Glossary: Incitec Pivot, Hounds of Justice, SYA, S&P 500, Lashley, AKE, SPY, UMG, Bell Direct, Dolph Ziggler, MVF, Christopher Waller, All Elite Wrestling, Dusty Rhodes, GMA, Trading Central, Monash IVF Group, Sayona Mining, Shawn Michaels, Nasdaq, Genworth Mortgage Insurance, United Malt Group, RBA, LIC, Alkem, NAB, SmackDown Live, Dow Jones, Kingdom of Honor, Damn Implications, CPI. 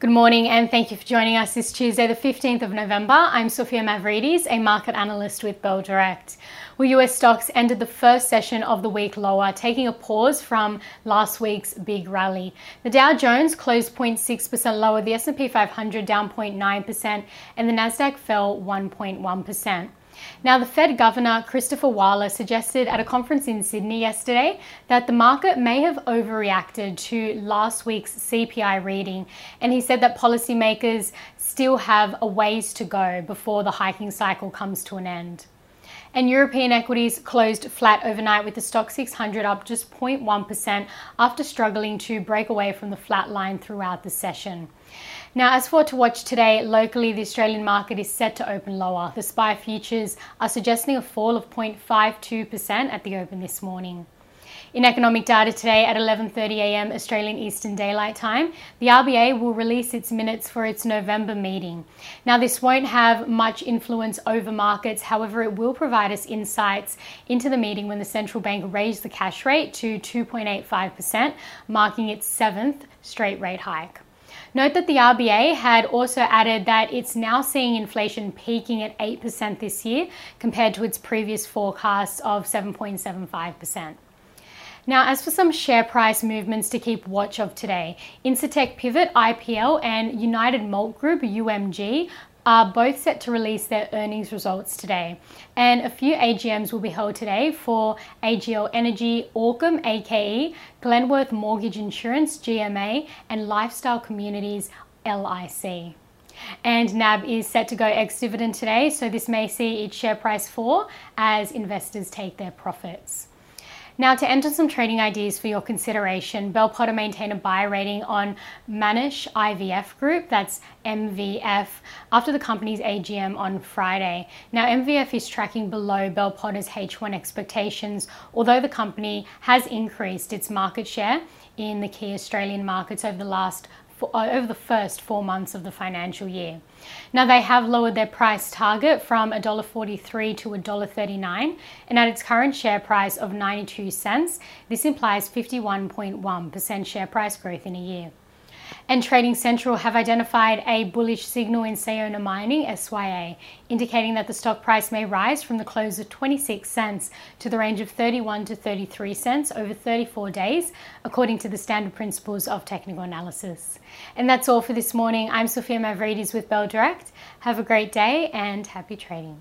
Good morning and thank you for joining us this Tuesday, the 15th of November. I'm Sophia Mavridis, a market analyst with Bell Direct. Well, US stocks ended the first session of the week lower, taking a pause from last week's big rally. The Dow Jones closed 0.6% lower, the S&P 500 down 0.9%, and the Nasdaq fell 1.1%. Now, the Fed Governor Christopher Waller suggested at a conference in Sydney yesterday that the market may have overreacted to last week's CPI reading, and he said that policymakers still have a ways to go before the hiking cycle comes to an end. And European equities closed flat overnight, with the Stock 600 up just 0.1% after struggling to break away from the flat line throughout the session. Now, as for to watch today, locally, the Australian market is set to open lower. The SPY futures are suggesting a fall of 0.52% at the open this morning. In economic data today at 11:30 a.m. Australian Eastern Daylight Time, the RBA will release its minutes for its November meeting. Now, this won't have much influence over markets. However, it will provide us insights into the meeting when the central bank raised the cash rate to 2.85%, marking its seventh straight rate hike. Note that the RBA had also added that it's now seeing inflation peaking at 8% this year compared to its previous forecast of 7.75%. Now, as for some share price movements to keep watch of today, Incitec Pivot, IPL, and United Malt Group, UMG, are both set to release their earnings results today. And a few AGMs will be held today for AGL Energy, Alkem, AKE, Genworth Mortgage Insurance, GMA, and Lifestyle Communities, LIC. And NAB is set to go ex-dividend today, so this may see its share price fall as investors take their profits. Now, to enter some trading ideas for your consideration, Bell Potter maintain a buy rating on Monash IVF Group, that's MVF, after the company's AGM on Friday. Now, MVF is tracking below Bell Potter's H1 expectations, although the company has increased its market share in the key Australian markets over the first 4 months of the financial year. Now, they have lowered their price target from $1.43 to $1.39, and at its current share price of 92 cents, this implies 51.1% share price growth in a year. And Trading Central have identified a bullish signal in Sayona Mining, SYA, indicating that the stock price may rise from the close of 26 cents to the range of 31 to 33 cents over 34 days, according to the standard principles of technical analysis. And that's all for this morning. I'm Sophia Mavridis with Bell Direct. Have a great day and happy trading.